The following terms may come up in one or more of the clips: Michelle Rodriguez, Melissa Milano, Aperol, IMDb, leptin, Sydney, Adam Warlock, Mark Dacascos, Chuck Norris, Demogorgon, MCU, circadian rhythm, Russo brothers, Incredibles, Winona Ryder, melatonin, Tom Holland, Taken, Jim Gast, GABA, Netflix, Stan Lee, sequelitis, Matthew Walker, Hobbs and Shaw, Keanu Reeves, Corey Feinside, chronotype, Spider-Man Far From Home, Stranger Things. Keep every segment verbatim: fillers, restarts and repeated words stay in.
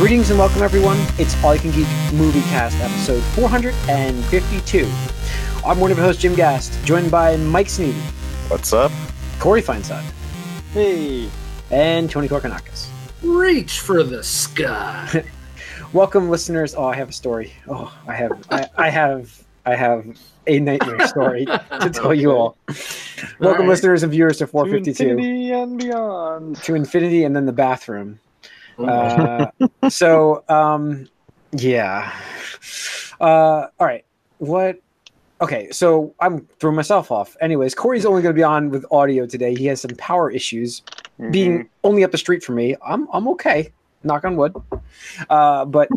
Greetings and welcome, everyone. It's All You Can Geek Movie Cast, episode four hundred fifty-two. I'm one of your hosts, Jim Gast, joined by Mike Sneedy. What's up? Corey Feinside. Hey. And Tony Korkanakis. Reach for the sky. Welcome, listeners. Oh, I have a story. Oh, I have, I, I have, I have a nightmare story to tell you all. Welcome, all right. Listeners and viewers, to four fifty-two. To infinity and beyond. To infinity and then the bathroom. uh, so, um, yeah. Uh, all right. What? Okay. So I'm throwing myself off. Anyways, Corey's only going to be on with audio today. He has some power issues. Mm-hmm. Being only up the street from me, I'm I'm okay. Knock on wood. Uh, but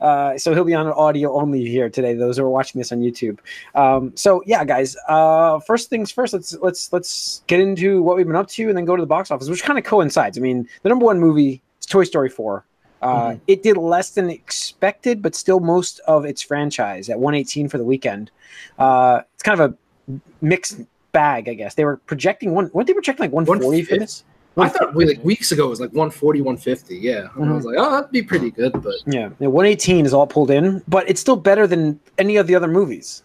uh, so he'll be on audio only here today. Those who are watching this on YouTube. Um, so yeah, guys. Uh, first things first. Let's let's let's get into what we've been up to, and then go to the box office, which kind of coincides. I mean, the number one movie. Toy Story four. Uh, mm-hmm. It did less than expected, but still most of its franchise at one eighteen for the weekend. Uh, it's kind of a mixed bag, I guess. They were projecting one. Weren't they projecting like one forty for this? I thought we, like weeks ago it was like one forty, one fifty. Yeah, and mm-hmm. I was like, oh, that'd be pretty good, but yeah, yeah, one eighteen is all pulled in, but it's still better than any of the other movies.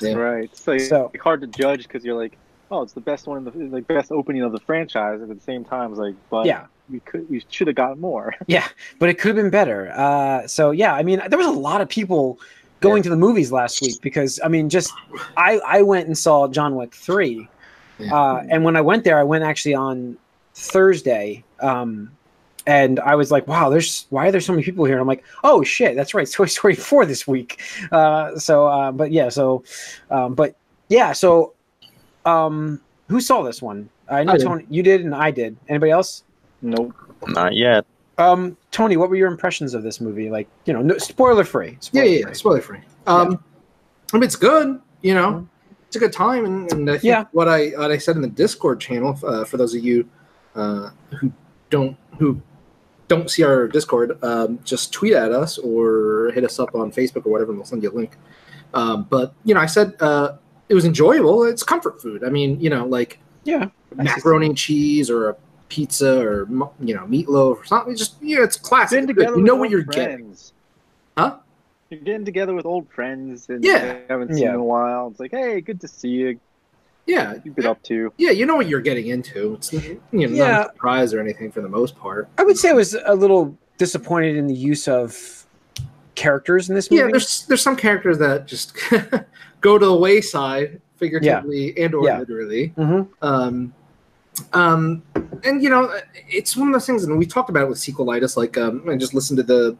Yeah. Right. It's like, so like hard to judge because you're like, oh, it's the best one, in the like best opening of the franchise, and at the same time, it's like, but yeah. We could, we should have gotten more. Yeah, but it could have been better. Uh, so yeah, I mean, there was a lot of people going yeah. to the movies last week because, I mean, just I, I went and saw John Wick three, yeah. uh, and when I went there, I went actually on Thursday, um, and I was like, wow, there's why are there so many people here? And I'm like, oh shit, that's right, Toy Story four this week. Uh, so, uh, but yeah, so, um, but yeah, so, um, who saw this one? I know I Tony, you did, and I did. Anybody else? Nope, not yet. Um, Tony, what were your impressions of this movie? Like, you know, no, spoiler free. Spoiler yeah, yeah, free. spoiler free. Um, yeah. I mean, it's good. You know, mm-hmm. it's a good time, and, and I think yeah. what I what I said in the Discord channel uh, for those of you uh, who don't who don't see our Discord, um, just tweet at us or hit us up on Facebook or whatever, and we'll send you a link. Um, but you know, I said uh, it was enjoyable. It's comfort food. I mean, you know, like yeah, macaroni and cheese or a pizza or, you know, meatloaf or something. It's just, yeah, it's classic. You know what you're getting. Huh? You're getting together with old friends and yeah. you haven't seen yeah. in a while. It's like, hey, good to see you. Yeah. What you've been up to. Yeah, you know what you're getting into. It's, you know, yeah. not a surprise or anything for the most part. I would say I was a little disappointed in the use of characters in this movie. Yeah, there's there's some characters that just go to the wayside, figuratively yeah. and or yeah. literally. Mm-hmm. Um Um, and you know, it's one of those things, and we talked about it with sequelitis. Like, um, I just listened to the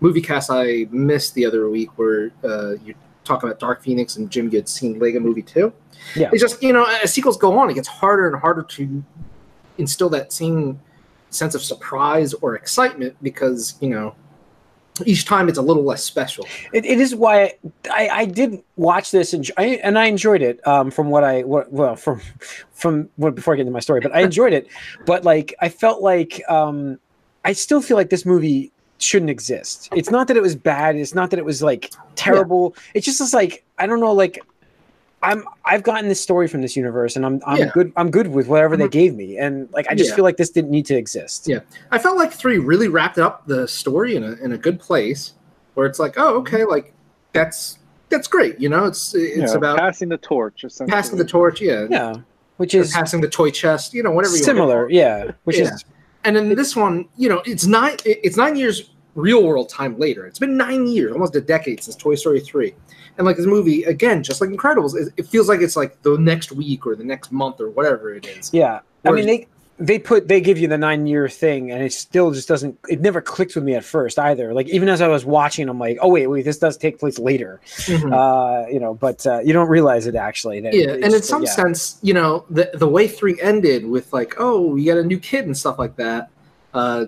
movie cast I missed the other week, where uh, you talk about Dark Phoenix and Jim. You had seen Lego Movie two. Yeah, it's just, you know, as sequels go on, it gets harder and harder to instill that same sense of surprise or excitement because, you know, each time it's a little less special. It, it is why I, I did watch this and I, and I enjoyed it. Um, from what I what, well from from well, before I get into my story, but I enjoyed it. But like I felt like um, I still feel like this movie shouldn't exist. It's not that it was bad. It's not that it was like terrible. Yeah. It's just it's like I don't know. Like I'm I've gotten this story from this universe, and I'm I'm yeah. good. I'm good with whatever mm-hmm. they gave me, and like I just yeah. feel like this didn't need to exist. Yeah, I felt like three really wrapped up the story in a in a good place, where it's like, oh, okay, like that's that's great. You know, it's it's yeah, about passing the torch, or passing the torch. Yeah, yeah, which is passing the toy chest. You know, whatever you similar. Want. Yeah, which yeah. is, and then this one, you know, it's nine it's nine years real world time later. It's been nine years, almost a decade since Toy Story three. And like this movie, again, just like Incredibles, it feels like it's like the next week or the next month or whatever it is. Yeah, or I mean they they put they give you the nine year thing, and it still just doesn't. It never clicked with me at first either. Like even as I was watching, I'm like, oh wait, wait, this does take place later. Mm-hmm. Uh, you know, but uh, you don't realize it actually. That yeah, and in just, some yeah. sense, you know, the the way three ended with like, oh, we got a new kid and stuff like that. Uh,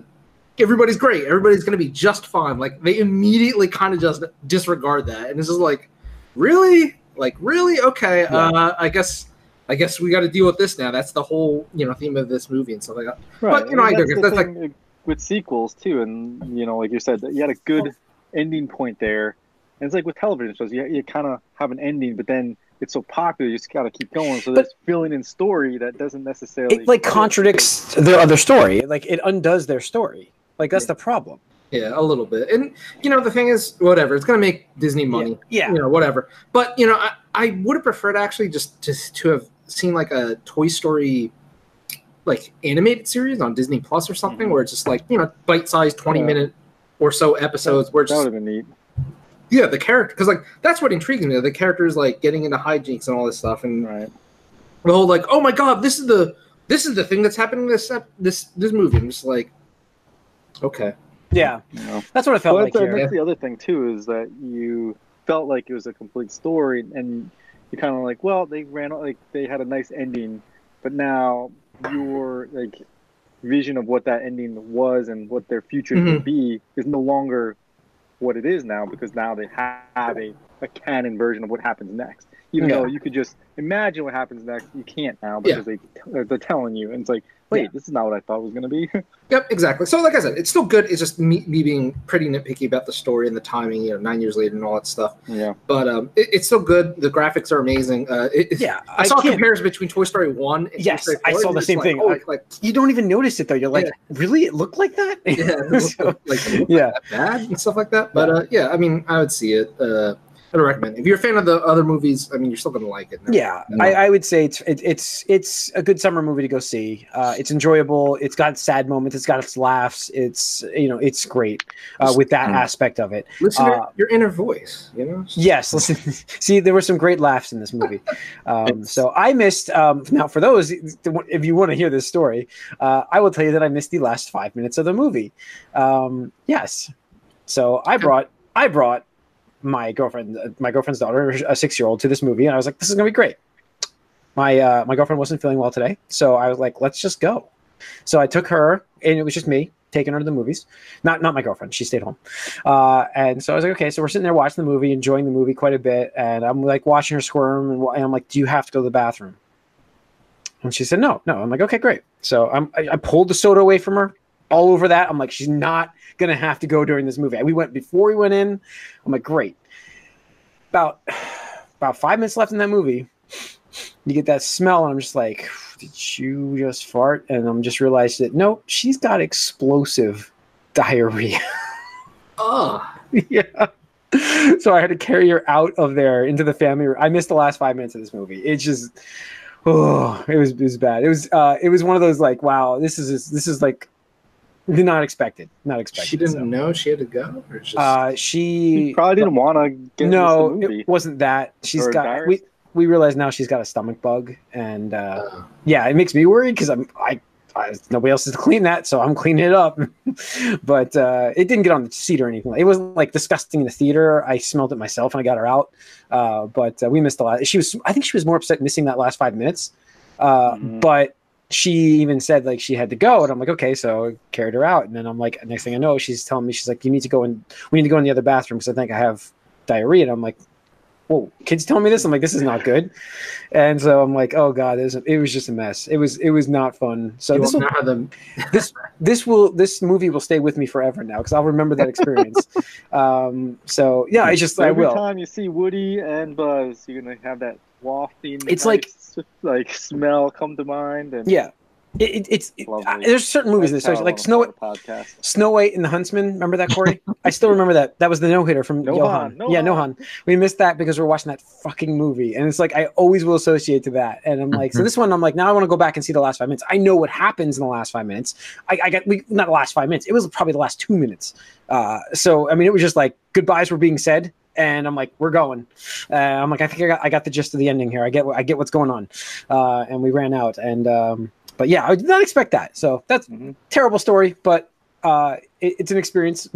everybody's great. Everybody's gonna be just fine. Like they immediately kind of just disregard that, and it's just like. Really? Like really? Okay. Yeah. Uh, I guess I guess we got to deal with this now. That's the whole, you know, theme of this movie and stuff like that. Right. But you know, I, mean, I that's, that's like with sequels too, and you know, like you said, you had a good ending point there. And it's like with television shows, you you kind of have an ending, but then it's so popular, you just got to keep going. So there's filling in story that doesn't necessarily it like contradicts their other story. Like it undoes their story. Like that's yeah. the problem. Yeah, a little bit. And, you know, the thing is, whatever. It's going to make Disney money. Yeah. yeah. You know, whatever. But, you know, I, I would have preferred actually just to, to have seen, like, a Toy Story, like, animated series on Disney Plus or something, mm-hmm. where it's just, like, you know, bite-sized twenty-minute yeah. or so episodes. That, where just, that would have been neat. Yeah, the character. Because, like, that's what intrigues me. The characters, like, getting into hijinks and all this stuff. And right. the whole, like, oh, my God, this is the this is the thing that's happening in this, this, this movie. I'm just like, okay. Yeah, no. That's what I felt well, like that's, here. That's yeah. the other thing, too, is that you felt like it was a complete story, and you kind of like, well, they ran like they had a nice ending, but now your like vision of what that ending was and what their future mm-hmm. could be is no longer what it is now, because now they have a, a canon version of what happens next. Even yeah. though you could just imagine what happens next, you can't now because yeah. they, they're telling you. And it's like, wait, yeah. this is not what I thought it was going to be. Yep, exactly. So like I said, it's still good. It's just me, me being pretty nitpicky about the story and the timing, you know, nine years later and all that stuff. Yeah. But um, it, it's still good. The graphics are amazing. Uh, it, yeah. I, I saw can't... comparison between Toy Story one and yes, Toy Story four. Yes, I saw the same like, thing. Oh, I, like, you don't even notice it, though. You're like, yeah. really? It looked like that? Yeah. It looked so, like, it looked yeah. like that bad and stuff like that. But uh, yeah, I mean, I would see it. Uh, I'd recommend it. If you're a fan of the other movies, I mean, you're still gonna like it. Yeah, I, I would say it's it, it's it's a good summer movie to go see. Uh, it's enjoyable. It's got sad moments. It's got its laughs. It's you know, it's great uh, with that aspect of it. Listen uh, to your inner voice. You know. Yes, listen. See, there were some great laughs in this movie. Um, so I missed. Um, now, for those, if you want to hear this story, uh, I will tell you that I missed the last five minutes of the movie. Um, yes. So I brought. I brought. my girlfriend, my girlfriend's daughter, a six-year-old, to this movie, and I was like, "This is gonna be great." My uh, my girlfriend wasn't feeling well today, so I was like, "Let's just go." So I took her, and it was just me taking her to the movies. Not not my girlfriend; she stayed home. Uh, and so I was like, "Okay." So we're sitting there watching the movie, enjoying the movie quite a bit, and I'm like watching her squirm, and, and I'm like, "Do you have to go to the bathroom?" And she said, "No, no." I'm like, "Okay, great." So I'm, I, I pulled the soda away from her. All over that, I'm like, she's not gonna have to go during this movie. We went before we went in. I'm like, great. About about five minutes left in that movie, you get that smell, and I'm just like, did you just fart? And I'm just realized that no, she's got explosive diarrhea. Oh, yeah. So I had to carry her out of there into the family room. I missed the last five minutes of this movie. It's just. Oh, it was it was bad. It was uh, it was one of those like, wow, this is this is like. Did not expect it. Not expected. She didn't so. know she had to go. Or just... uh, she, she probably didn't want to get no, into the movie. It wasn't that. She's or got. We, we realize now she's got a stomach bug, and uh, uh, yeah, it makes me worried because I'm I, I nobody else is to clean that, so I'm cleaning it up. But uh, it didn't get on the seat or anything. It wasn't like disgusting in the theater. I smelled it myself and I got her out. Uh, but uh, we missed a lot. She was. I think she was more upset missing that last five minutes. Uh, mm-hmm. But. She even said like she had to go, and I'm like, okay, so I carried her out, and then I'm like, next thing I know, she's telling me, she's like, you need to go in, we need to go in the other bathroom because I think I have diarrhea, and I'm like, whoa, kids telling me this, I'm like, this is not good, and so I'm like, oh god, it was, it was just a mess. It was it was not fun. So this will, them. this this will this movie will stay with me forever now because I'll remember that experience. um, so yeah, I just every I will. Every time you see Woody and Buzz, you're gonna have that. Wafting, it's like like smell come to mind, and yeah, it, it, it's it, uh, there's certain movies in this like Snow podcast. Snow White and the Huntsman. Remember that, Corey? I still remember that. That was the no hitter from no Johan. No yeah, Nohan. We missed that because we're watching that fucking movie, and it's like I always will associate to that. And I'm like, mm-hmm. so this one, I'm like, now I want to go back and see the last five minutes. I know what happens in the last five minutes. I, I got we, not the last five minutes. It was probably the last two minutes. Uh, so I mean, it was just like goodbyes were being said. And I'm like, we're going. Uh, I'm like, I think I got, I got the gist of the ending here. I get, I get what's going on. Uh, and we ran out. And um, but yeah, I did not expect that. So that's mm-hmm. a terrible story, but uh, it, it's an experience.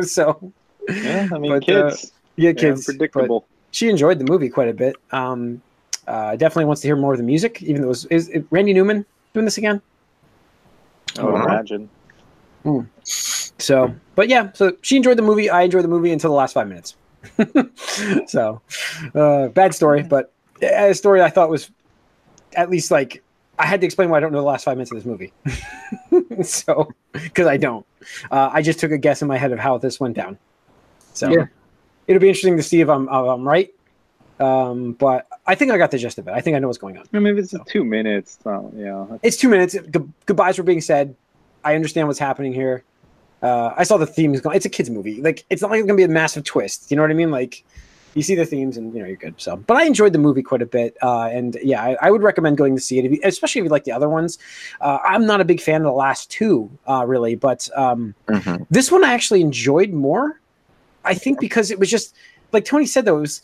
So yeah, I mean, but, kids, uh, yeah, kids, yeah, predictable. She enjoyed the movie quite a bit. Um, uh, definitely wants to hear more of the music. Even though it was, is it Randy Newman doing this again? I would imagine. Mm. So, but yeah, so she enjoyed the movie. I enjoyed the movie until the last five minutes. So uh bad story, but a story I thought was at least like I had to explain why I don't know the last five minutes of this movie. So because I don't uh I just took a guess in my head of how this went down, so yeah. It'll be interesting to see if I'm, if I'm right, um but I think I got the gist of it. I think I know what's going on. I mean, it's so. two minutes, so, yeah, it's two minutes. G- goodbyes were being said. I understand what's happening here. Uh, I saw the themes. It's a kids movie. Like, it's not like it's gonna be a massive twist. You know what I mean? Like, you see the themes and you know you're good. So, but I enjoyed the movie quite a bit, uh, and yeah, I, I would recommend going to see it, especially if you like the other ones. Uh, I'm not a big fan of the last two, uh, really, but um, mm-hmm. this one I actually enjoyed more. I think because it was just like Tony said, though, it was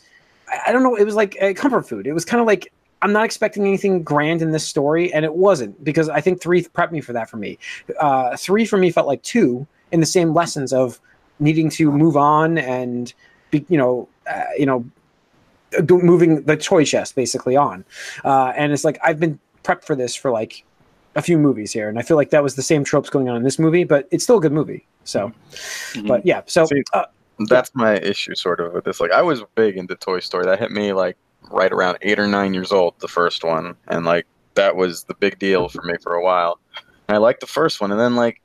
I don't know, it was like a comfort food. It was kind of like, I'm not expecting anything grand in this story, and it wasn't, because I think three prepped me for that for me. Uh, three for me felt like two in the same lessons of needing to move on and, be, you know, uh, you know, moving the toy chest basically on. Uh, and it's like, I've been prepped for this for like a few movies here, and I feel like that was the same tropes going on in this movie, but it's still a good movie. So, mm-hmm. but yeah, so uh, that's yeah. my issue sort of with this. Like, I was big into Toy Story. That hit me like right around eight or nine years old, the first one, and like that was the big deal for me for a while. And I liked the first one, and then like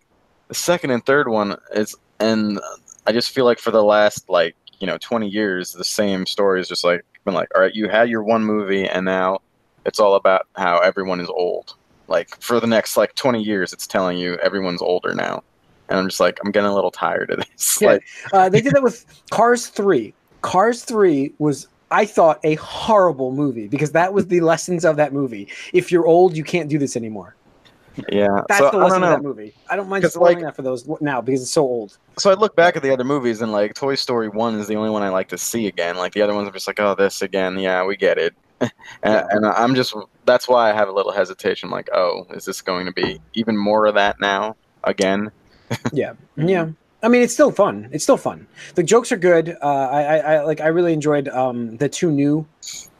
the second and third one is, and I just feel like for the last like you know twenty years, the same story has just like been like, all right, you had your one movie, and now it's all about how everyone is old. Like for the next like twenty years, it's telling you everyone's older now, and I'm just like, I'm getting a little tired of this. Yeah, like, uh, they did that with Cars three. Cars three was, I thought, a horrible movie, because that was the lessons of that movie. If you're old, you can't do this anymore. Yeah. That's so, the lesson of that movie. I don't mind spoiling like, that for those now, because it's so old. So I look back at the other movies, and like Toy Story one is the only one I like to see again. Like the other ones are just like, oh, this again. Yeah, we get it. and, yeah. and I'm just, that's why I have a little hesitation. Like, oh, is this going to be even more of that now again? yeah. Yeah. I mean, it's still fun. It's still fun. The jokes are good. Uh, I, I, I like. I really enjoyed um, the two new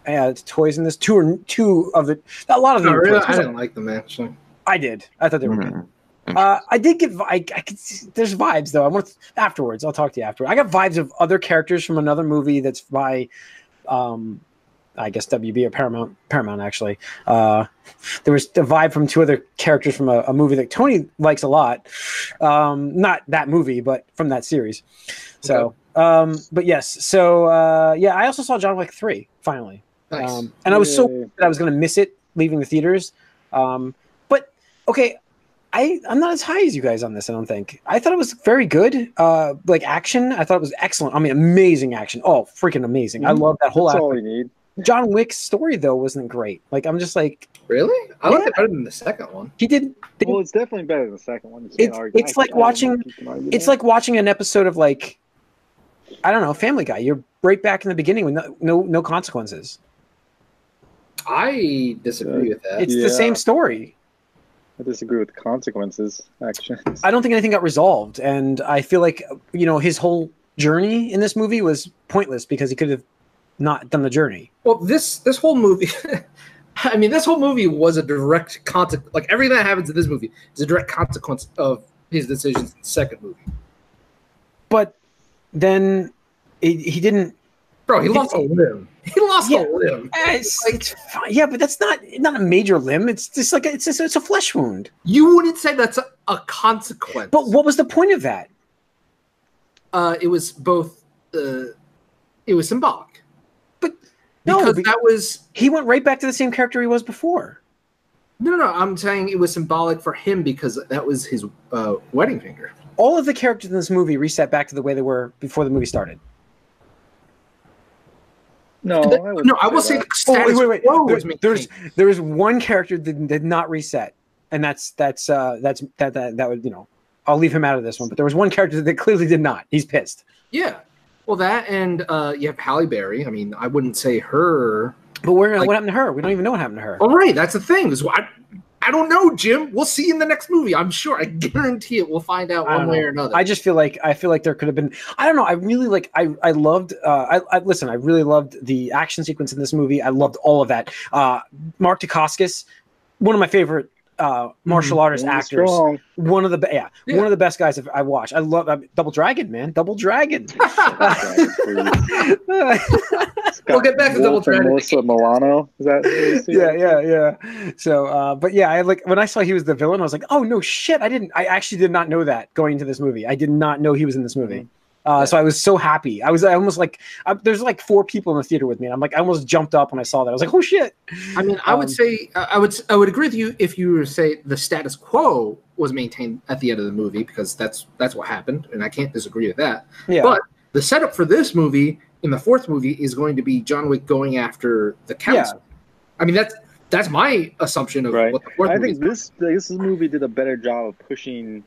uh, toys in this. Two, or, two of the. A lot of them. No, really, I didn't like them actually. I did. I thought they were mm-hmm. good. Uh, I did get. I, I could. See, there's vibes though. I want afterwards. I'll talk to you afterwards. I got vibes of other characters from another movie that's by, um, I guess W B or Paramount. Paramount actually. Uh, there was the vibe from two other characters from a, a movie that Tony likes a lot. Um, not that movie, but from that series. So, okay. um, but yes. So, uh, yeah, I also saw John Wick three finally. Nice. Um, and I was Yay. so that I was going to miss it leaving the theaters. Um, but okay. I, I'm not as high as you guys on this, I don't think. I thought it was very good. Uh, like action. I thought it was excellent. I mean, amazing action. Oh, freaking amazing. Mm-hmm. I love that whole That's action. all we need. John Wick's story though wasn't great. Like I'm just like, really? I yeah. liked it better than the second one. He did. They, well, it's definitely better than the second one. It's, it's, it's like watching. It's like watching an episode of like, I don't know, Family Guy. You're right back in the beginning with no no, no consequences. I disagree yeah. with that. It's yeah. the same story. I disagree with the consequences. Actually, I don't think anything got resolved, and I feel like you know his whole journey in this movie was pointless because he could have not done the journey. Well, this this whole movie, I mean, this whole movie was a direct consequence. Like everything that happens in this movie is a direct consequence of his decisions in the second movie. But then he, he didn't. Bro, he, he lost didn't, a limb. He lost yeah, a limb. It's, it's like, yeah, but that's not not a major limb. It's just like a, it's just, it's a flesh wound. You wouldn't say that's a, a consequence. But what was the point of that? Uh, it was both. Uh, it was symbolic. Because no, because that was he went right back to the same character he was before. No, no, no. I'm saying it was symbolic for him because that was his uh, wedding finger. All of the characters in this movie reset back to the way they were before the movie started. No, the, I no, I will say. Oh, wait, wait, wait. There's, there's there is one character that did not reset, and that's that's uh, that's that, that that would you know I'll leave him out of this one. But there was one character that clearly did not. He's pissed. Yeah. Well, that and uh, you have Halle Berry. I mean, I wouldn't say her. But where? Like, what happened to her? We don't even know what happened to her. All right, that's the thing. I, I don't know, Jim. We'll see in the next movie. I'm sure. I guarantee it. We'll find out one way know. or another. I just feel like I feel like there could have been. I don't know. I really like. I I loved. Uh, I, I listen. I really loved the action sequence in this movie. I loved all of that. Uh, Mark Dacascos, one of my favorite uh, martial mm, artist actors. Strong. One of the yeah, yeah, one of the best guys I've, I watch. I love I mean, Double Dragon, man. Double Dragon. We'll get back to Double Dragon. Melissa Milano, is that? Is yeah, yeah, yeah. So, uh, but yeah, I like when I saw he was the villain, I was like, oh no, shit! I didn't. I actually did not know that going into this movie. I did not know he was in this movie. Mm-hmm. Uh, yeah. So I was so happy. I was I almost like, I, there's like four people in the theater with me. And I'm like, I almost jumped up when I saw that. I was like, oh shit. I mean, I um, would say, I would, I would agree with you if you were to say the status quo was maintained at the end of the movie, because that's, that's what happened. And I can't disagree with that. Yeah. But the setup for this movie in the fourth movie is going to be John Wick going after the council. Yeah. I mean, that's, that's my assumption of right. what the fourth I movie think is. This, this movie did a better job of pushing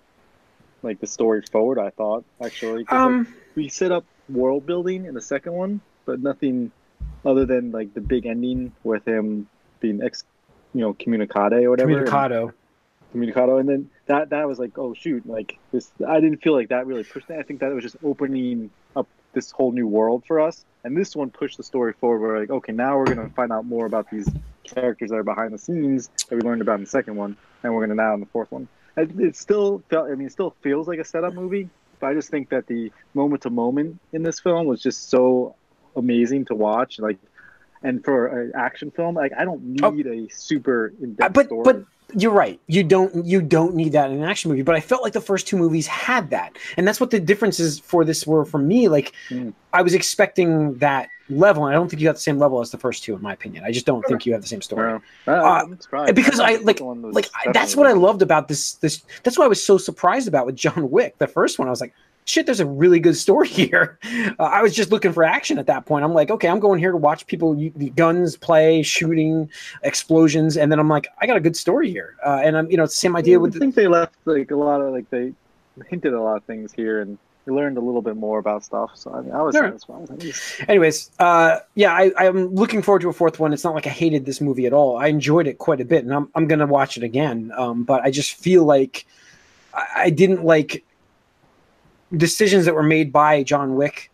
like the story forward, I thought, actually. Um, like, we set up world building in the second one, but nothing other than like the big ending with him being ex, you know, communicado or whatever. Communicado. Communicado. And then that, that was like, oh shoot, like this, I didn't feel like that really pushed that. I think that was just opening up this whole new world for us. And this one pushed the story forward. We're like, okay, now we're going to find out more about these characters that are behind the scenes that we learned about in the second one, and we're going to now in the fourth one. It still felt, I mean, it still feels like a setup movie, but I just think that the moment to moment in this film was just so amazing to watch. Like, and for an action film, like I don't need oh, a super in-depth but, story. But you're right. You don't, you don't need that in an action movie, but I felt like the first two movies had that. And that's what the differences for this were for me. Like mm. I was expecting that level, and I don't think you got the same level as the first two, in my opinion. I just don't think you have the same story. No. Uh, uh, because I like, like I, that's what I loved about this. This that's what I was so surprised about with John Wick. The first one, I was like, shit, there's a really good story here. Uh, I was just looking for action at that point. I'm like, okay, I'm going here to watch people, you, guns, play, shooting, explosions, and then I'm like, I got a good story here. Uh, and I'm, you know, it's the same idea. I with think the, they left like a lot of like they hinted a lot of things here and. We learned a little bit more about stuff, so I mean, I was sure. satisfied. Anyways, uh, yeah, I, I'm looking forward to a fourth one. It's not like I hated this movie at all. I enjoyed it quite a bit, and I'm I'm gonna watch it again. Um, but I just feel like I, I didn't like decisions that were made by John Wick.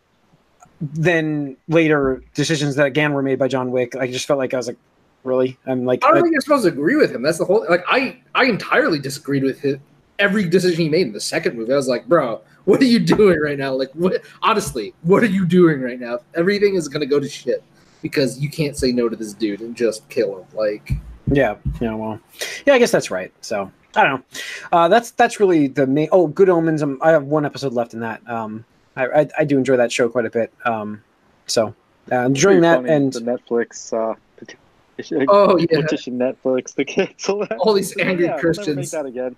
Then later decisions that again were made by John Wick. I just felt like I was like, really? I'm like, I don't I, think you're supposed to agree with him. That's the whole. Like I I entirely disagreed with him. Every decision he made in the second movie, I was like, bro, what are you doing right now? Like, what, honestly, what are you doing right now? Everything is going to go to shit because you can't say no to this dude and just kill him. Like, yeah, yeah, well, yeah, I guess that's right. So I don't know. Uh, that's, that's really the main, oh, Good Omens. Um, I have one episode left in that. Um, I, I, I do enjoy that show quite a bit. Um, so uh, enjoying that and the Netflix, uh, petition, oh, yeah. petition Netflix to cancel that. All these angry yeah, Christians. We'll never make that again.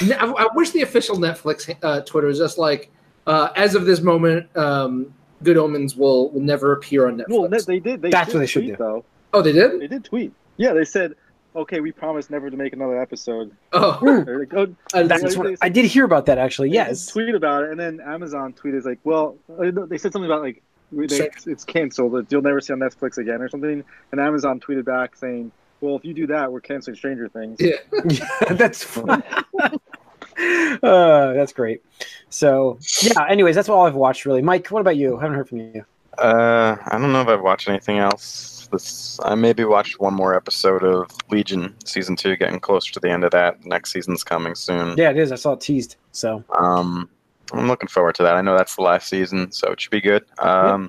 I wish the official Netflix uh, Twitter was just like, uh, as of this moment, um, Good Omens will, will never appear on Netflix. Well, they did. They That's did what they should tweet, do. Though. Oh, they did? They did tweet. Yeah, they said, okay, we promise never to make another episode. Oh. Like, oh. Uh, that's what, said, I did hear about that, actually. Yes. Tweet about it, and then Amazon tweeted, like, well, they said something about, like, they, it's canceled. You'll never see on Netflix again or something. And Amazon tweeted back saying, well, if you do that, we're canceling Stranger Things. Yeah, yeah that's fun. uh, that's great. So, yeah, anyways, that's all I've watched, really. Mike, what about you? I haven't heard from you. Uh, I don't know if I've watched anything else. This, I maybe watched one more episode of Legion Season two, getting closer to the end of that. Next season's coming soon. Yeah, it is. I saw it teased. So, um, I'm looking forward to that. I know that's the last season, so it should be good. Um, yeah.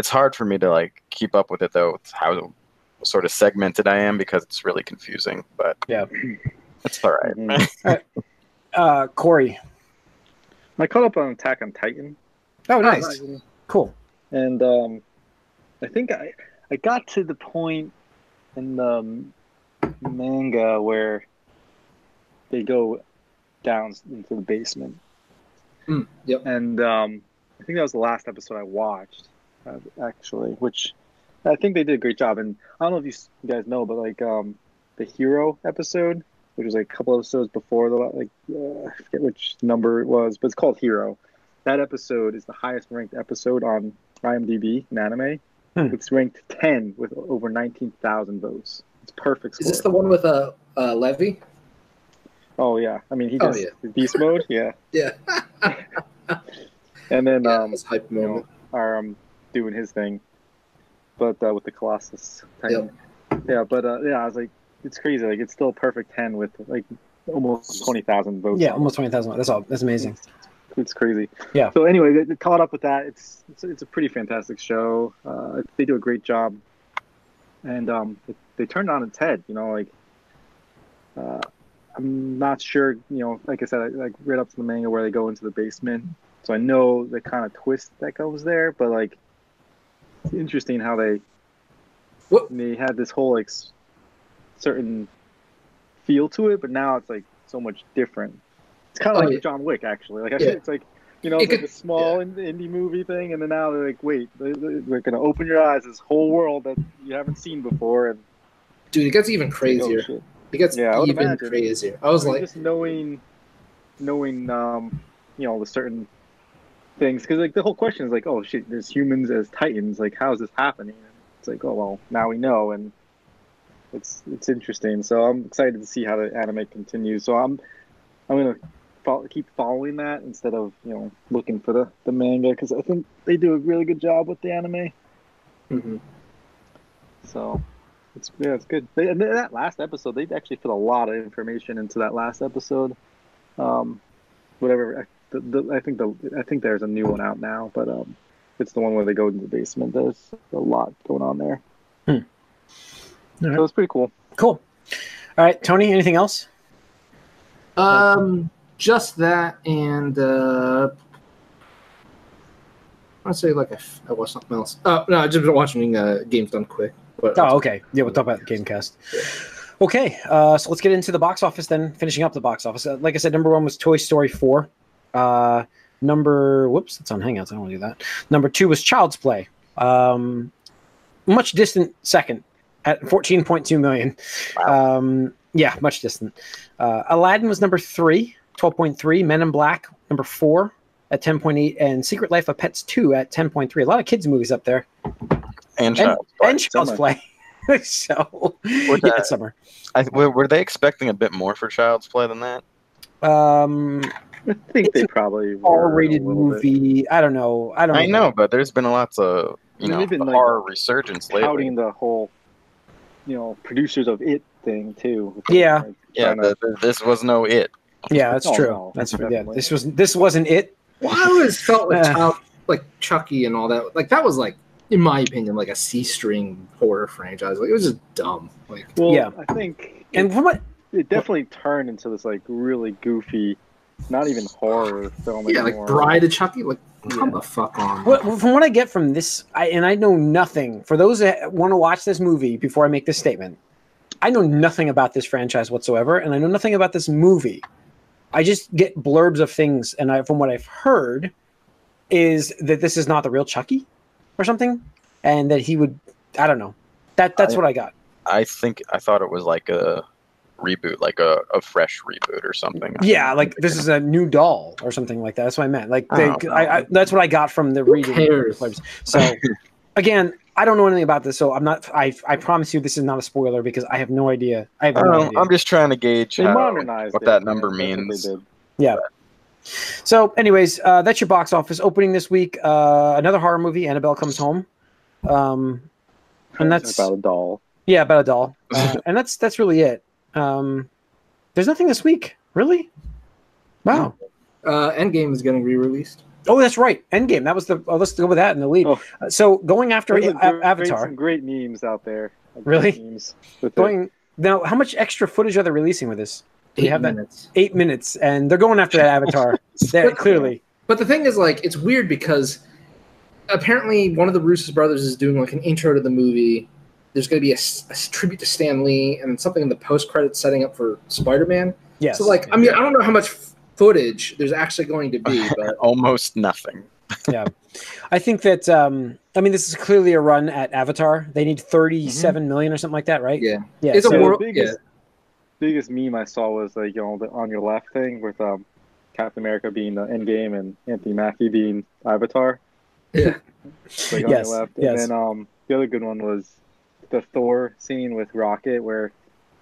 It's hard for me to, like, keep up with it, though, with how sort of segmented I am because it's really confusing, but yeah, that's all right. Mm-hmm. All right. Uh, Corey, I caught up on Attack on Titan. Oh, nice, oh, nice. Cool. And um, I think I I got to the point in the manga where they go down into the basement. Mm, yep. And um, I think that was the last episode I watched, uh, actually, which. I think they did a great job, and I don't know if you guys know, but like um, the Hero episode, which was like a couple episodes before the like uh, I forget which number it was, but it's called Hero. That episode is the highest ranked episode on IMDb in anime. Hmm. It's ranked ten with over nineteen thousand votes. It's perfect. Score. Is this the one with a uh, uh, Levi? Oh yeah, I mean he does oh, yeah. beast mode. Yeah. Yeah. And then yeah, um, hype you know, are um, doing his thing. But uh, with the Colossus, yep. yeah. But uh, yeah, I was like, it's crazy. Like it's still a perfect ten with like almost twenty thousand votes. Yeah, almost twenty thousand. That's all. That's amazing. It's, it's crazy. Yeah. So anyway, they, they caught up with that. It's it's, it's a pretty fantastic show. Uh, they do a great job, and um, it, they turned on its head. You know, like uh, I'm not sure. You know, like I said, I, like right up to the manga where they go into the basement, So I know the kind of twist that goes there, but like, it's interesting how they what? they had this whole like certain feel to it, but now it's like so much different. It's kind of oh, like yeah. John Wick, actually. Like I yeah. it's like, you know, it's it like could, a small yeah. indie movie thing, and then now they're like, wait, they're, they're going to open your eyes to this whole world that you haven't seen before. And dude, it gets even crazier. Go, it gets yeah, even I crazier. I was I mean, like, just knowing, knowing, um, you know, the certain things, because like the whole question is like, oh shit, there's humans as titans. Like, how is this happening? And it's like, oh well, now we know, and it's it's interesting. So I'm excited to see how the anime continues. So I'm I'm gonna. keep following that instead of, you know, looking for the, the manga, because I think they do a really good job with the anime. Mm-hmm. So, it's yeah, it's good. They, and that last episode, they actually put a lot of information into that last episode. Um, whatever, I, the, the, I think the I think there's a new one out now, but um, it's the one where they go into the basement. There's a lot going on there. Hmm. Right. So it's pretty cool. Cool. All right, Tony, anything else? Um. Just that, and uh, I'd say like I, I watched something else. Oh, no, I've just been watching uh, Games Done Quick. But oh, okay. Yeah, we'll talk about the Gamecast. Yeah. Okay, uh, so let's get into the box office then, finishing up the box office. Uh, like I said, number one was Toy Story four. Uh, number, whoops, it's on Hangouts. I don't want to do that. Number two was Child's Play. Um, much distant second at fourteen point two million. Wow. Um, yeah, much distant. Uh, Aladdin was number three. twelve point three, Men in Black, number four at ten point eight, and Secret Life of Pets two at ten point three. A lot of kids' movies up there. And Child's Play. And Child's Play. So, yeah, that, summer. I, were they expecting a bit more for Child's Play than that? Um, I think they probably were. R-rated movie. Bit. I don't know. I don't. I know, know but there's been lots of, you know, been, like, horror resurgence lately. Outing the whole, you know, producers of It thing, too. Yeah. Like, yeah, the, the, this was no It. Yeah, that's oh, true. No, that's yeah, this was this wasn't it. Well, I always felt like Child, like Chucky and all that. Like that was like, in my opinion, like a C-string horror franchise. Like it was just dumb. Like well, yeah, I think and it, from what it definitely turned into this like really goofy, not even horror film. Yeah, anymore. Like Bride of Chucky. Like come yeah. the fuck on. Well, from what I get from this, I, and I know nothing. For those that want to watch this movie, before I make this statement, I know nothing about this franchise whatsoever, and I know nothing about this movie. I just get blurbs of things, and I, from what I've heard, is that this is not the real Chucky, or something, and that he would—I don't know. That—that's what I got. I think I thought it was like a reboot, like a, a fresh reboot or something. Yeah, like this is a new doll or something like that. That's what I meant. Like they, I, I, that's what I got from the reading. So, again. I don't know anything about this, so I'm not. I I promise you, this is not a spoiler because I have no idea. I have no um, idea. I'm just trying to gauge how, what it, that number means. Yeah. So, anyways, uh, that's your box office opening this week. Uh, another horror movie, Annabelle Comes Home, um, and that's about a doll. Yeah, about a doll, uh, and that's that's really it. Um, there's nothing this week, really. Wow. Uh, Endgame is getting re-released. Oh, that's right. Endgame. That was the. Oh, let's go with that in the lead. Oh. Uh, so going after a, a, Avatar. Some great memes out there. Really? Memes going it. Now, how much extra footage are they releasing with this? Do Eight you have minutes. That? Eight minutes, and they're going after that Avatar. There, clearly. But the thing is, like, it's weird because apparently one of the Russo brothers is doing like an intro to the movie. There's going to be a, a tribute to Stan Lee and something in the post credits setting up for Spider-Man. Yes. So, like, I mean, I don't know how much footage there's actually going to be, but almost nothing. Yeah, I think that um I mean this is clearly a run at Avatar. They need thirty-seven mm-hmm. million or something like that, right? Yeah, yeah. It's so a world. Biggest, yeah. biggest meme I saw was like, you know, the On Your Left thing with um Captain America being the Endgame and Anthony Mackie being Avatar. Yeah. Like on yes. your left. And yes. then um the other good one was the Thor scene with Rocket where.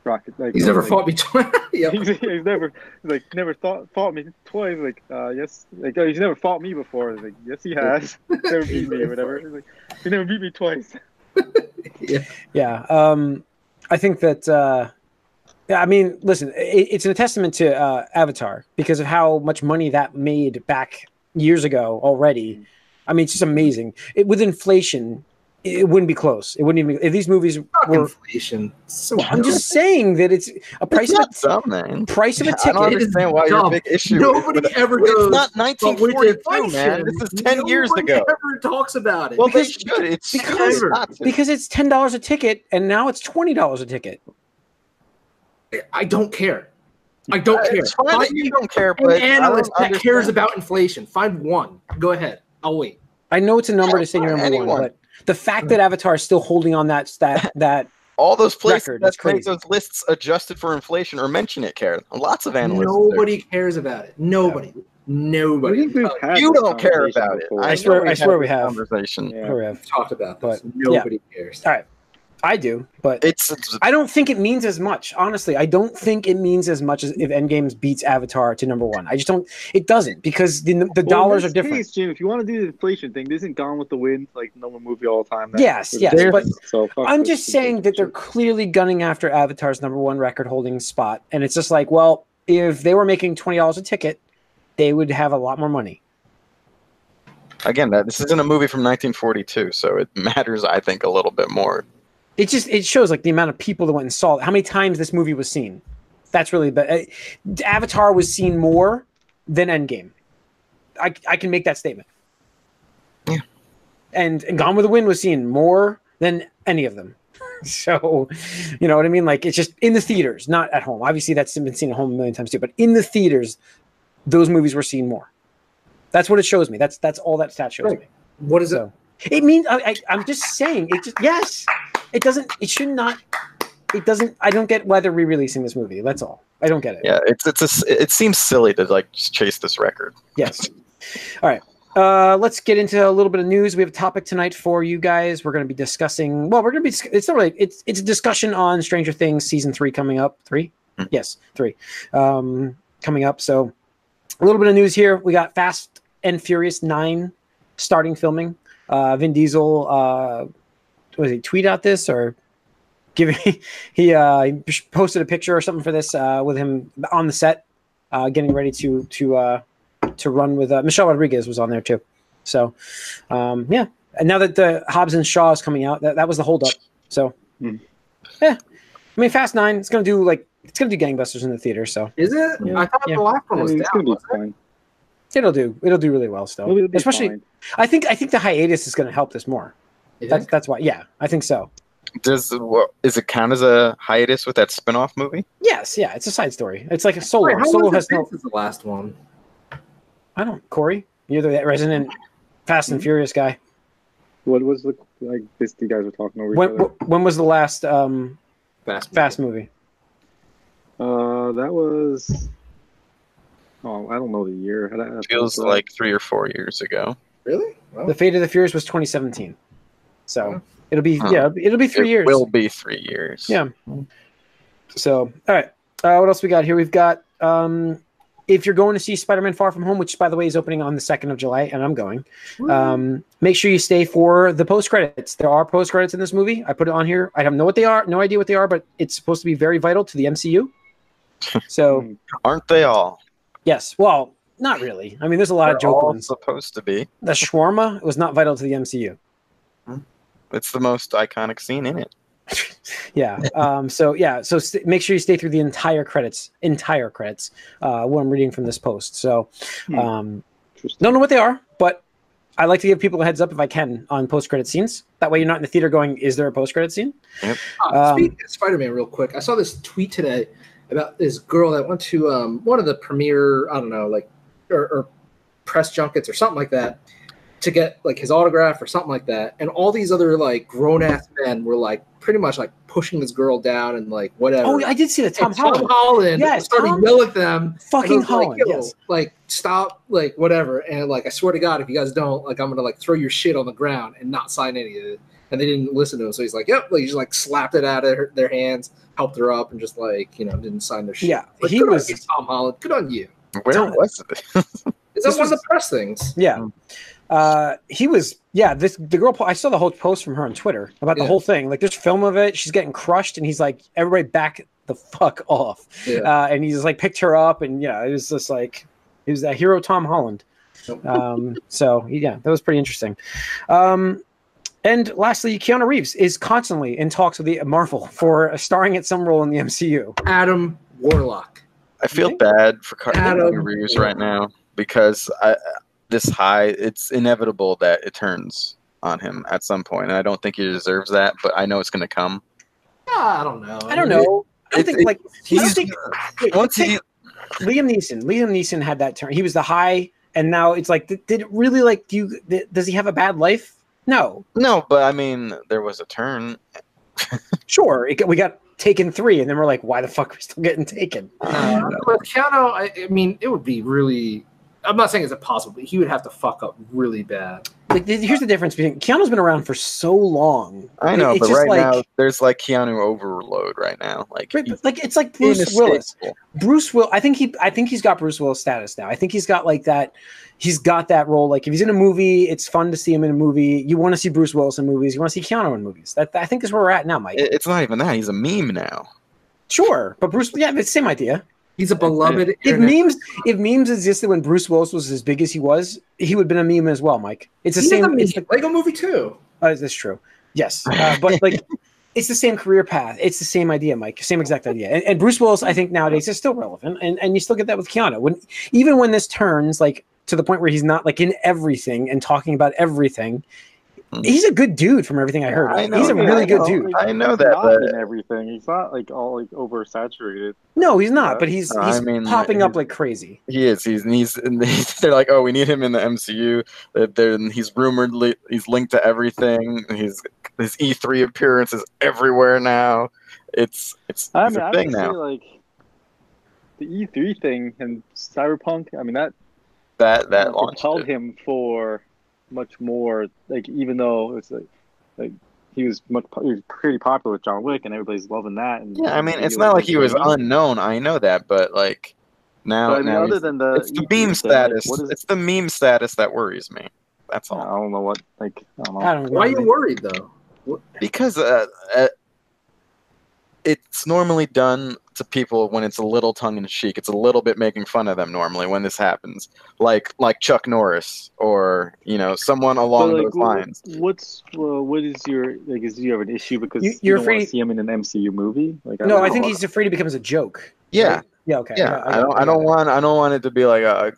Rocket, like, he's never like, fought me twice. Yeah. he's, he's never, he's like never thought, fought me twice. Like, uh, yes, like oh, he's never fought me before. Like, yes, he has. Never beat me or whatever. He's like, he never beat me twice. Yeah, yeah. Um, I think that. Uh, yeah, I mean, listen, it, it's a testament to uh, Avatar because of how much money that made back years ago already. I mean, it's just amazing. It, with inflation, it wouldn't be close. It wouldn't even. If these movies were inflation, so I'm just saying that it's a price it's of a something. Price of a ticket. I don't understand it why your big issue. Nobody is, ever goes. It's not nineteen forty-two, man. This is ten Nobody years ago. Ever talks about it. Well, because, they should. It's because, because it's ten dollars a ticket, and now it's twenty dollars a ticket. I don't care. I don't uh, care. It's fine that you don't care, but an analyst that understand. Cares about inflation. Find one. Go ahead. I'll wait. I know it's a number to say you're number anyone. One, but the fact that Avatar is still holding on that that that all those places record, that's crazy. Those lists adjusted for inflation or mention it, Karen. Lots of analysts. Nobody there. Cares about it. Nobody. Yeah. Nobody. Oh, you don't care about it. I, I swear. I swear we have conversation. Yeah. We have talked about this. But nobody yeah. cares. All right. I do, but it's, it's. I don't think it means as much. Honestly, I don't think it means as much as if Endgame beats Avatar to number one. I just don't. It doesn't because the the well, dollars in this are different. Case, Jim, if you want to do the inflation thing, isn't Gone with the Wind like number movie all the time? Yes, yes. But so I'm just saying that they're clearly gunning after Avatar's number one record holding spot, and it's just like, well, if they were making twenty dollars a ticket, they would have a lot more money. Again, that this isn't a movie from nineteen forty-two, so it matters, I think, a little bit more. It just it shows like the amount of people that went and saw it. How many times this movie was seen? That's really bad. Avatar was seen more than Endgame. I I can make that statement. Yeah. And, and Gone with the Wind was seen more than any of them. So, you know what I mean? Like it's just in the theaters, not at home. Obviously, that's been seen at home a million times too. But in the theaters, those movies were seen more. That's what it shows me. That's that's all that stat shows right. me. What is so, it? It means I, I, I'm just saying. It just yes. It doesn't. It should not. It doesn't. I don't get why they're re-releasing this movie. That's all. I don't get it. Yeah, it's it's a, it seems silly to like just chase this record. Yes. All right. Uh, let's get into a little bit of news. We have a topic tonight for you guys. We're going to be discussing. Well, we're going to be. It's not really. It's it's a discussion on Stranger Things season three coming up. Three. Mm-hmm. Yes, three. Um, coming up. So a little bit of news here. We got Fast and Furious nine starting filming. Uh, Vin Diesel. Uh, Was he tweet out this or give he, he uh he posted a picture or something for this uh with him on the set uh getting ready to to uh to run with uh, Michelle Rodriguez was on there too. So um yeah, and now that the Hobbs and Shaw is coming out, that, that was the holdup. So mm. yeah, I mean Fast Nine it's gonna do like it's gonna do gangbusters in the theater. So is it? Yeah. I thought yeah. the last one was I mean, down. It's gonna be it'll do it'll do really well still. It'll be Especially fine. I think I think the hiatus is gonna help this more. That's that's why, yeah, I think so. Does is it count as a hiatus with that spin-off movie? Yes, yeah, it's a side story. It's like a solo. Wait, how solo has no. Is the last one? I don't, Corey. You're the resident Fast and Furious guy. What was the like? This you guys were talking over. When, each other. When was the last um Fast Fast movie? Uh, that was. Oh, I don't know the year. It feels like three or four years ago. Really? Well, the Fate of the Furious was twenty seventeen. So it'll be, huh. yeah, it'll be three it years. It will be three years. Yeah. So, all right. Uh, what else we got here? We've got, um, if you're going to see Spider-Man Far From Home, which by the way is opening on the second of July and I'm going, um, make sure you stay for the post credits. There are post credits in this movie. I put it on here. I don't know what they are. No idea what they are, but it's supposed to be very vital to the M C U. So aren't they all? Yes. Well, not really. I mean, there's a lot They're of joke ones supposed to be. The shawarma was not vital to the M C U. Hmm. It's the most iconic scene in it. yeah. Um, so, yeah. So st- make sure you stay through the entire credits, entire credits, uh, what I'm reading from this post. So um, don't know what they are, but I like to give people a heads up if I can on post-credit scenes. That way you're not in the theater going, is there a post-credit scene? Yep. Um, uh, speaking of Spider-Man real quick, I saw this tweet today about this girl that went to um, one of the premiere, I don't know, like or, or press junkets or something like that. To get like his autograph or something like that, and all these other like grown ass men were like pretty much like pushing this girl down and like whatever. Oh, I did see that Tom Holland. Tom Holland yes, started Tom yelling at them. Fucking Holland, like, yes. Like stop, like whatever, and like I swear to God, if you guys don't, like I'm gonna like throw your shit on the ground and not sign any of it. And they didn't listen to him, so he's like, "Yep," like he just like slapped it out of her, their hands, helped her up, and just like you know didn't sign their shit. Yeah, like, he was on you, Tom Holland. Good on you. Where was it? Is that one of the press things? Yeah. Uh, he was, yeah, this, the girl, I saw the whole post from her on Twitter about yeah. the whole thing. Like there's film of it. She's getting crushed. And he's like, everybody back the fuck off. Yeah. Uh, and he just like picked her up and yeah, it was just like, it was that hero Tom Holland. Um, so yeah, that was pretty interesting. Um, And lastly, Keanu Reeves is constantly in talks with the Marvel for starring at some role in the M C U. Adam Warlock. I feel okay. bad for Keanu Reeves right now because I, this high, it's inevitable that it turns on him at some point. And I don't think he deserves that, but I know it's going to come. I don't know. I don't know. I don't it, think it, like he's, think, wait, once he, Liam Neeson. Liam Neeson had that turn. He was the high, and now it's like, did it really like? Do you? Did, does he have a bad life? No. No, but I mean, there was a turn. Sure, it, we got Taken three, and then we're like, why the fuck are we still getting Taken? Uh, but Keanu, I, I mean, it would be really. I'm not saying it's impossible, but he would have to fuck up really bad. Like, here's the difference between Keanu's been around for so long. I know, it, but right like, now there's like Keanu overload right now. Like, right, like it's like Bruce Willis. Bruce Will. I think he. I think he's got Bruce Willis status now. I think he's got like that. He's got that role. Like if he's in a movie, it's fun to see him in a movie. You want to see Bruce Willis in movies. You want to see Keanu in movies. That I think is where we're at now, Mike. It, it's not even that. He's a meme now. Sure, but Bruce. Yeah, it's the same idea. He's a beloved. If memes, if memes existed when Bruce Willis was as big as he was, he would have been a meme as well, Mike. It's the he same. It's the, Lego Movie two. Oh, is this true? Yes, uh, but like, it's the same career path. It's the same idea, Mike. Same exact idea. And, and Bruce Willis, I think nowadays is still relevant, and, and you still get that with Keanu. When even when this turns like to the point where he's not like in everything and talking about everything. He's a good dude from everything I heard. I know, he's a yeah, really good dude. I know that. He's not in everything. He's not like all like oversaturated. No, he's not. But he's he's I mean, popping he's, up like crazy. He is. He's he's. They're like, oh, we need him in the M C U. Then he's rumored. Li- he's linked to everything. He's his E three appearance is everywhere now. It's it's, it's I mean, a I thing now. Say, like the E three thing and Cyberpunk. I mean that that that propelled him for. Much more like even though it's like like he was much he was pretty popular with John Wick and everybody's loving that and yeah I mean it's not like he was unknown I know that but like now, but, I mean, now other than the it's the meme status like, it's the meme status that worries me that's all I don't know what like I don't know, I don't know. Why are you worried though what? Because uh, uh, it's normally done to people when it's a little tongue-in-cheek. It's a little bit making fun of them normally when this happens, like like Chuck Norris or you know someone along like, those lines. What's well, what is your like? Is do you have an issue because you, you're you don't afraid want to see him in an M C U movie? Like I no, I think he's afraid it becomes a joke. Yeah, right? yeah, okay. Yeah, no, I, I don't, I don't want, I don't want it to be like, a,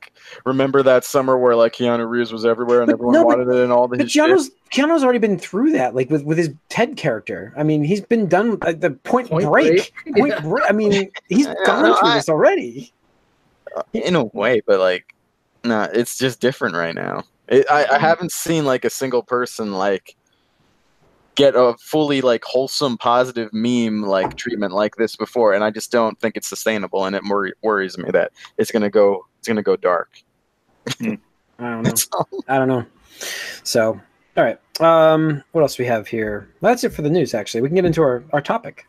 remember that summer where like Keanu Reeves was everywhere and but, everyone no, wanted but, it and all the. But Keanu's shit? Keanu's already been through that, like with with his Ted character. I mean, he's been done at the Point, Point Break. Break. Point Break. I mean, he's yeah, gone no, through I, this already. In a way, but like, no, nah, it's just different right now. It, I, I haven't seen like a single person like get a fully like wholesome, positive meme like treatment like this before, and I just don't think it's sustainable. And it more worries me that it's gonna go, it's gonna go dark. I don't know. So. I don't know. So, all right. Um, what else do we have here? Well, that's it for the news. Actually, we can get into our, our topic.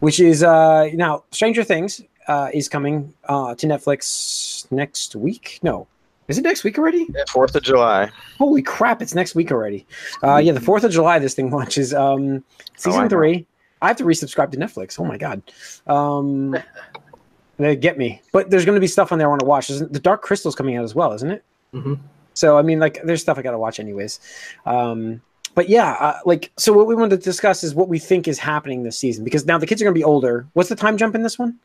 Which is uh, now Stranger Things uh, is coming uh, to Netflix next week. No, is it next week already? Yeah, fourth of July. Holy crap! It's next week already. Uh, yeah, the fourth of July this thing launches. Um, season oh, three. Know. I have to resubscribe to Netflix. Oh my god, um, they get me. But there's going to be stuff on there I want to watch. The Dark Crystal's coming out as well, isn't it? Mm-hmm. So I mean, like, there's stuff I got to watch anyways. Um, But yeah, uh, like, so what we want to discuss is what we think is happening this season, because now the kids are going to be older. What's the time jump in this one?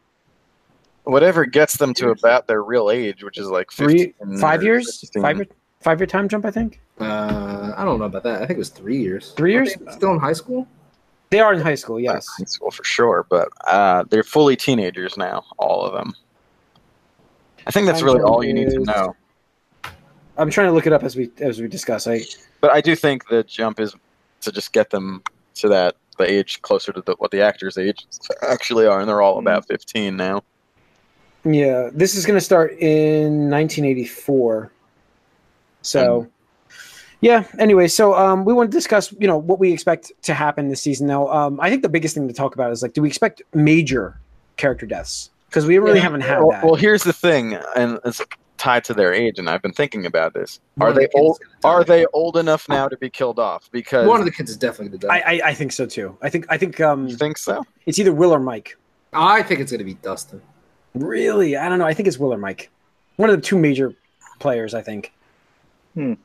Whatever gets them to about their real age, which is like three, five years, fifteen. five year, five year time jump, I think. Uh, I don't know about that. I think it was three years. Three years? Are they still in high school? They are in high school, yes. High school for sure, but uh, they're fully teenagers now, all of them. I think that's time really all you need is... to know. I'm trying to look it up as we as we discuss. I. But I do think the jump is to just get them to that the age closer to the, what the actors' age actually are, and they're all about fifteen now. Yeah, this is going to start in nineteen eighty-four. So, um, yeah. Anyway, so um, we want to discuss, you know, what we expect to happen this season. Now, um, I think the biggest thing to talk about is like, do we expect major character deaths? Because we really yeah, haven't had well, that. Well, here's the thing, and it's tied to their age, and I've been thinking about this. Are they old? Are they old enough now to be killed off? Because one of the kids is definitely the. I, I I think so too. I think I think um. You think so? It's either Will or Mike. I think it's going to be Dustin. Really? I don't know. I think it's Will or Mike. One of the two major players, I think. Hmm.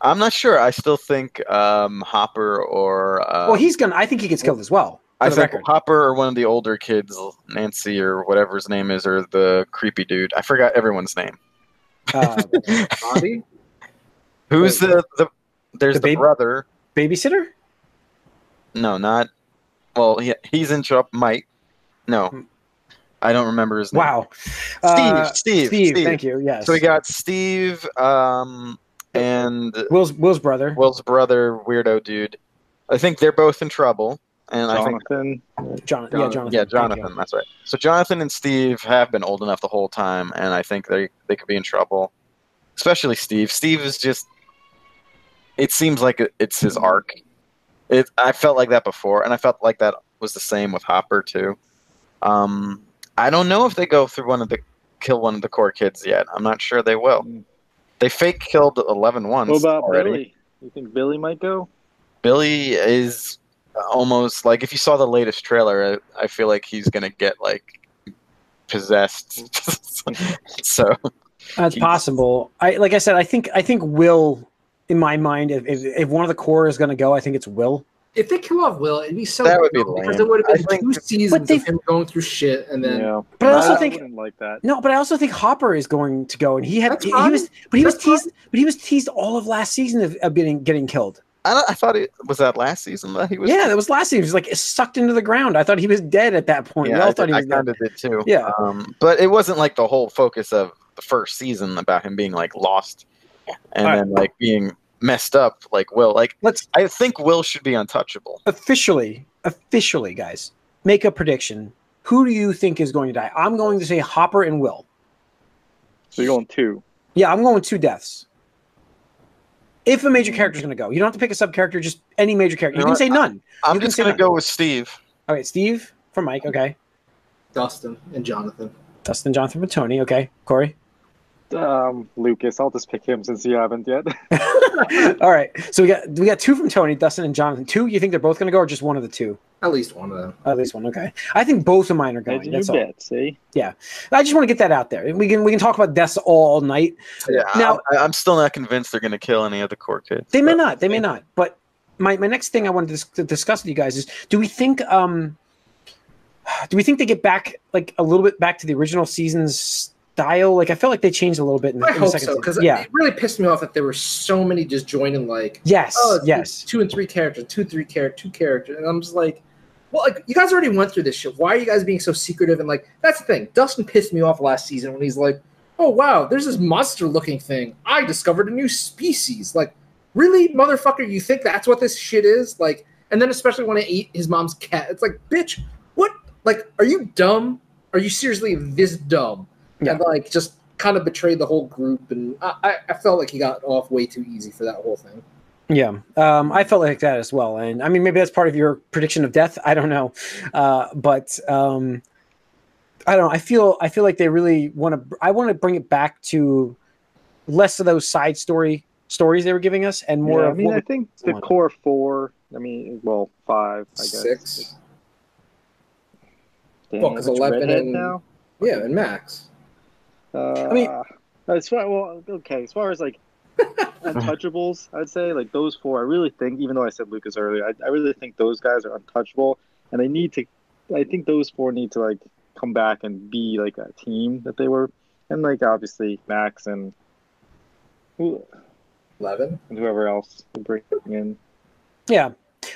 I'm not sure. I still think um, Hopper or uh, well, he's gonna. I think he gets killed as well. I think record. Hopper or one of the older kids, Nancy or whatever his name is, or the creepy dude. I forgot everyone's name. Uh, Bobby? Who's Wait, the, the there's the, the baby, brother babysitter? No, not well. He he's in trouble. Mike. No, I don't remember his name. Wow, Steve. Uh, Steve. Steve. Steve. Thank you. Yes. So we got Steve. Um. And Will's Will's brother, Will's brother, weirdo dude. I think they're both in trouble. And Jonathan, I think Jonathan, yeah, Jonathan, yeah, Jonathan. That's right. So Jonathan and Steve have been old enough the whole time, and I think they they could be in trouble. Especially Steve. Steve is just. It seems like it's his arc. It. I felt like that before, and I felt like that was the same with Hopper too. Um, I don't know if they go through one of the kill one of the core kids yet. I'm not sure they will. They fake killed eleven once already. What about already. Billy? You think Billy might go? Billy is almost like, if you saw the latest trailer, I, I feel like he's going to get like possessed. So that's he, possible. I like I said, I think I think Will, in my mind, if if, if one of the core is going to go, I think it's Will. If they kill off Will, it'd be so that would be lame. Because it would have been I two think, seasons they, of him going through shit, and then. Yeah. But I also I, think I like that. No, but I also think Hopper is going to go, and he had he, he was, but he That's was teased, fun. But he was teased all of last season of, of getting getting killed. I, don't, I thought it was that last season that he was. Yeah, that was last season. He was like sucked into the ground. I thought he was dead at that point. Yeah, I, I thought did, he was. I kind of did too. Yeah, um, but it wasn't like the whole focus of the first season about him being like lost, and all then right. like being. Messed up like Will. Like let's. I think Will should be untouchable. Officially, officially, guys, make a prediction. Who do you think is going to die? I'm going to say Hopper and Will. So you're going two. Yeah, I'm going two deaths. If a major character is going to go, you don't have to pick a sub character. Just any major character. You, you know can what? say none. I'm you just going to go with Steve. Okay, Steve for Mike. Okay. Dustin and Jonathan. Dustin, Jonathan, and Tony. Okay, Corey. Um, Lucas, I'll just pick him since you haven't yet. All right, so we got we got two from Tony, Dustin, and Jonathan. Two, you think they're both going to go, or just one of the two? At least one of them. At least one. Okay, I think both of mine are going. That's all. Bet, see? Yeah, I just want to get that out there. We can we can talk about deaths all night. Yeah. Now, I, I'm still not convinced they're going to kill any of the core kids. They may not. They may not. But my, my next thing I wanted to discuss with you guys is: do we think um, do we think they get back like a little bit back to the original season's style? Like I feel like they changed a little bit in the, I in hope the second so because yeah. It really pissed me off that there were so many just joining like yes oh, yes two, two and three characters two three character two characters and I'm just like, well, like you guys already went through this shit. Why are you guys being so secretive? And like that's the thing, Dustin pissed me off last season when he's like, oh wow, there's this monster looking thing, I discovered a new species. Like really, motherfucker, you think that's what this shit is? Like, and then especially when I ate his mom's cat, it's like, bitch, what? Like, are you dumb? Are you seriously this dumb? Yeah. And like just kind of betrayed the whole group, and I, I felt like he got off way too easy for that whole thing. Yeah, um, I felt like that as well, and I mean maybe that's part of your prediction of death. I don't know, uh, but um, I don't know. I feel I feel like they really want to. I want to bring it back to less of those side story stories they were giving us, and more. Yeah, I mean, I think the on. core four. I mean, well, five. I guess six. Damn, well, because eleven and now. Yeah, and Max. Uh, I mean, as far well, okay. As far as like untouchables, I'd say like those four. I really think, even though I said Lucas earlier, I, I really think those guys are untouchable, and they need to. I think those four need to like come back and be like a team that they were, and like obviously Max and who, eleven and whoever else to bring in. Yeah,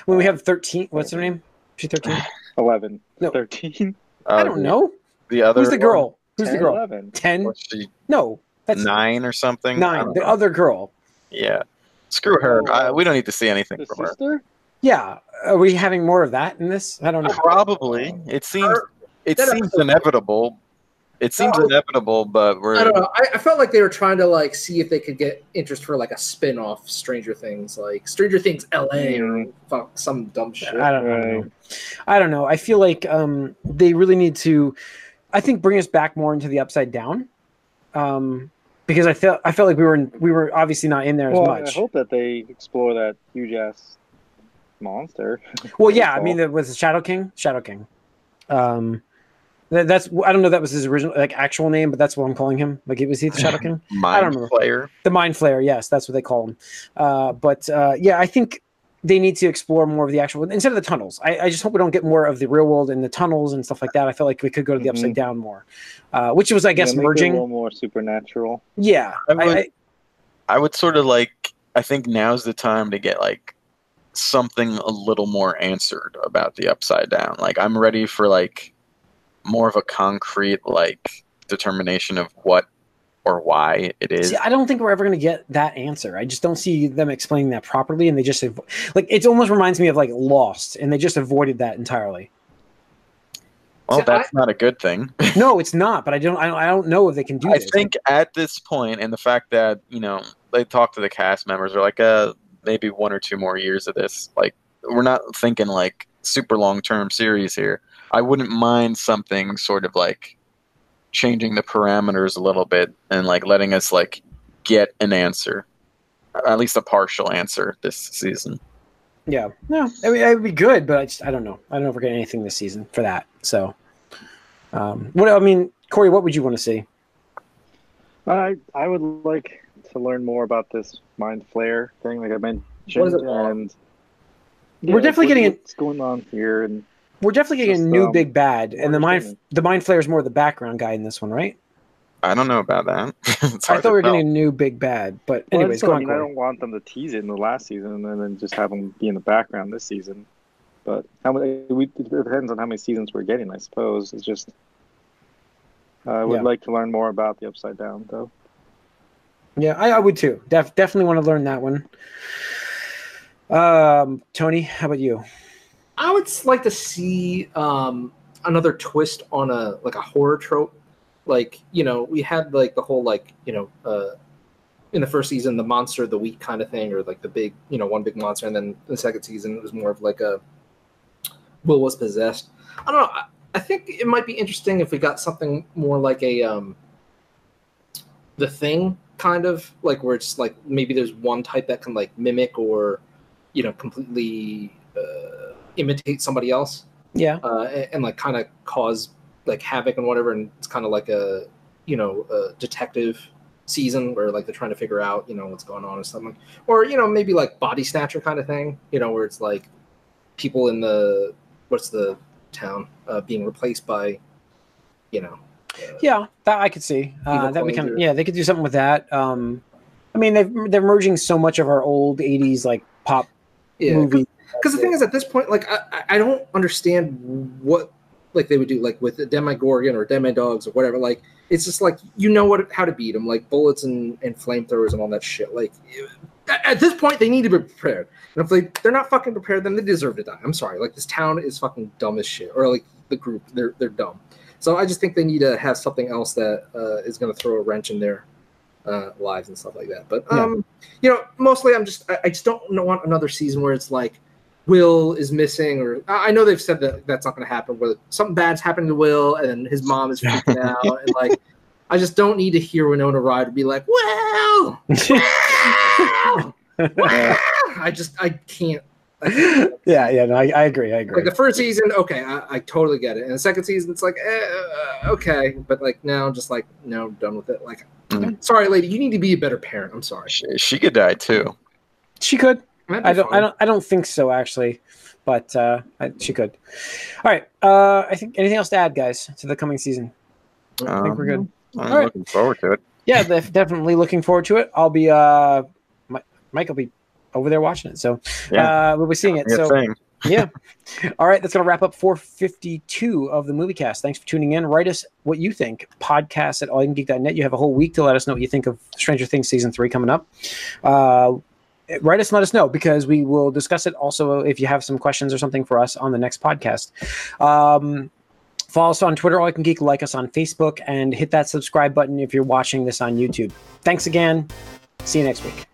when we have thirteen. What's her name? She thirteen. Eleven. No, thirteen. Uh, I don't know. The other. Who's the girl? One? Who's ten, the girl? eleven. Ten? No, that's nine or something. Nine. The know. other girl. Yeah. Screw her. Uh, we don't need to see anything the from sister? her. Yeah. Are we having more of that in this? I don't know. Uh, probably. It seems. Her, it seems inevitable. It seems no, inevitable, but we're. I don't know. I, I felt like they were trying to like see if they could get interest for like a spin-off Stranger Things, like Stranger Things L A or fuck some dumb shit. I don't know. I don't know. I feel like um, they really need to. I think bring us back more into the Upside Down, um, because I felt I felt like we were in, we were obviously not in there well, as much. I hope that they explore that huge ass monster. Well, yeah, I mean, the, was the Shadow King, Shadow King, um, That's I don't know. That was his original, like, actual name, but that's what I'm calling him. Like, it was Heath Shadowkin. Mind I don't remember. Flayer. The Mind Flayer. Yes, that's what they call him. Uh, but uh, yeah, I think they need to explore more of the actual instead of the tunnels. I, I just hope we don't get more of the real world and the tunnels and stuff like that. I feel like we could go to the mm-hmm. Upside Down more, uh, which was, I guess, yeah, merging a little more supernatural. Yeah, I would, I, I, I would sort of like. I think now's the time to get like something a little more answered about the Upside Down. Like, I'm ready for like. More of a concrete like determination of what or why it is. See, I don't think we're ever going to get that answer. I just don't see them explaining that properly, and they just avo- like it almost reminds me of like Lost, and they just avoided that entirely. Well, so that's I, not a good thing. No, it's not. But I don't. I don't, I don't know if they can do. I this. think at this point, and the fact that you know they talk to the cast members, are like, uh, maybe one or two more years of this. Like, we're not thinking like super long term series here. I wouldn't mind something sort of like changing the parameters a little bit and like letting us like get an answer, at least a partial answer this season. Yeah, no, I mean, it'd be good, but I just I don't know. I don't know if we're getting anything this season for that. So, um, what I mean, Corey, what would you want to see? I I would like to learn more about this Mind Flayer thing, like I mentioned, and yeah, we're definitely getting what's going on here and. We're definitely getting Just, a new um, big bad, and the mind the mind flayer is more the background guy in this one, right? I don't know about that. I thought we were tell. getting a new big bad, but well, anyways, go on. I mean, I don't want them to tease it in the last season and then just have them be in the background this season. But how many? We, it depends on how many seasons we're getting, I suppose. It's just uh, I would yeah. like to learn more about the Upside Down, though. Yeah, I, I would too. Def, definitely want to learn that one. Um, Tony, how about you? I would like to see um, another twist on a like a horror trope, like you know we had like the whole like you know uh, in the first season the monster of the week kind of thing, or like the big you know one big monster, and then in the second season it was more of like a Will was possessed. I don't know. I, I think it might be interesting if we got something more like a um, the Thing kind of like where it's like maybe there's one type that can like mimic or you know completely. Uh, imitate somebody else yeah uh and, and like kind of cause like havoc and whatever, and it's kind of like a you know a detective season where like they're trying to figure out you know what's going on or something, or you know maybe like Body Snatcher kind of thing you know where it's like people in the what's the town uh being replaced by you know uh, yeah that I could see uh that we can or... yeah they could do something with that. um I mean they've, they're merging so much of our old eighties like pop yeah, movie. Because the thing is, at this point, like, I, I don't understand what, like, they would do, like, with the Demogorgon or Demidogs or whatever. Like, it's just, like, you know what how to beat them, like, bullets and, and flamethrowers and all that shit. Like, at this point, they need to be prepared. And if they, they're not fucking prepared, then they deserve to die. I'm sorry. Like, this town is fucking dumb as shit. Or, like, the group, they're they're dumb. So I just think they need to have something else that uh, is going to throw a wrench in there. Uh, lives and stuff like that. But, um, yeah. you know, mostly I'm just, I, I just don't want another season where it's like, Will is missing, or I know they've said that that's not going to happen, where something bad's happened to Will and his mom is freaking out. And like, I just don't need to hear Winona Ryder be like, well, well, well. I just, I can't. I can't. Yeah, yeah, no, I, I agree. I agree. Like the first season, okay, I, I totally get it. And the second season, it's like, eh, uh, okay. But like now, I'm just like, no, I'm done with it. Like, I'm sorry, lady, you need to be a better parent. I'm sorry. She, she could die too. She could. I don't. Fun. I don't. I don't think so, actually. But uh, I, she could. All right. Uh, I think anything else to add, guys, to the coming season? I um, think we're good. I'm All looking right. forward to it. Yeah, definitely looking forward to it. I'll be. Uh, my, Mike will be over there watching it, so yeah. uh, we'll be seeing it. So thing. Yeah. All right. That's going to wrap up four fifty-two of the Movie Cast. Thanks for tuning in. Write us what you think. Podcast at all you can geek dot net. You have a whole week to let us know what you think of Stranger Things season three coming up. Uh, Write us and let us know, because we will discuss it. Also, if you have some questions or something for us on the next podcast, um, follow us on Twitter, All You Can Geek, like us on Facebook, and hit that subscribe button if you're watching this on YouTube. Thanks again. See you next week.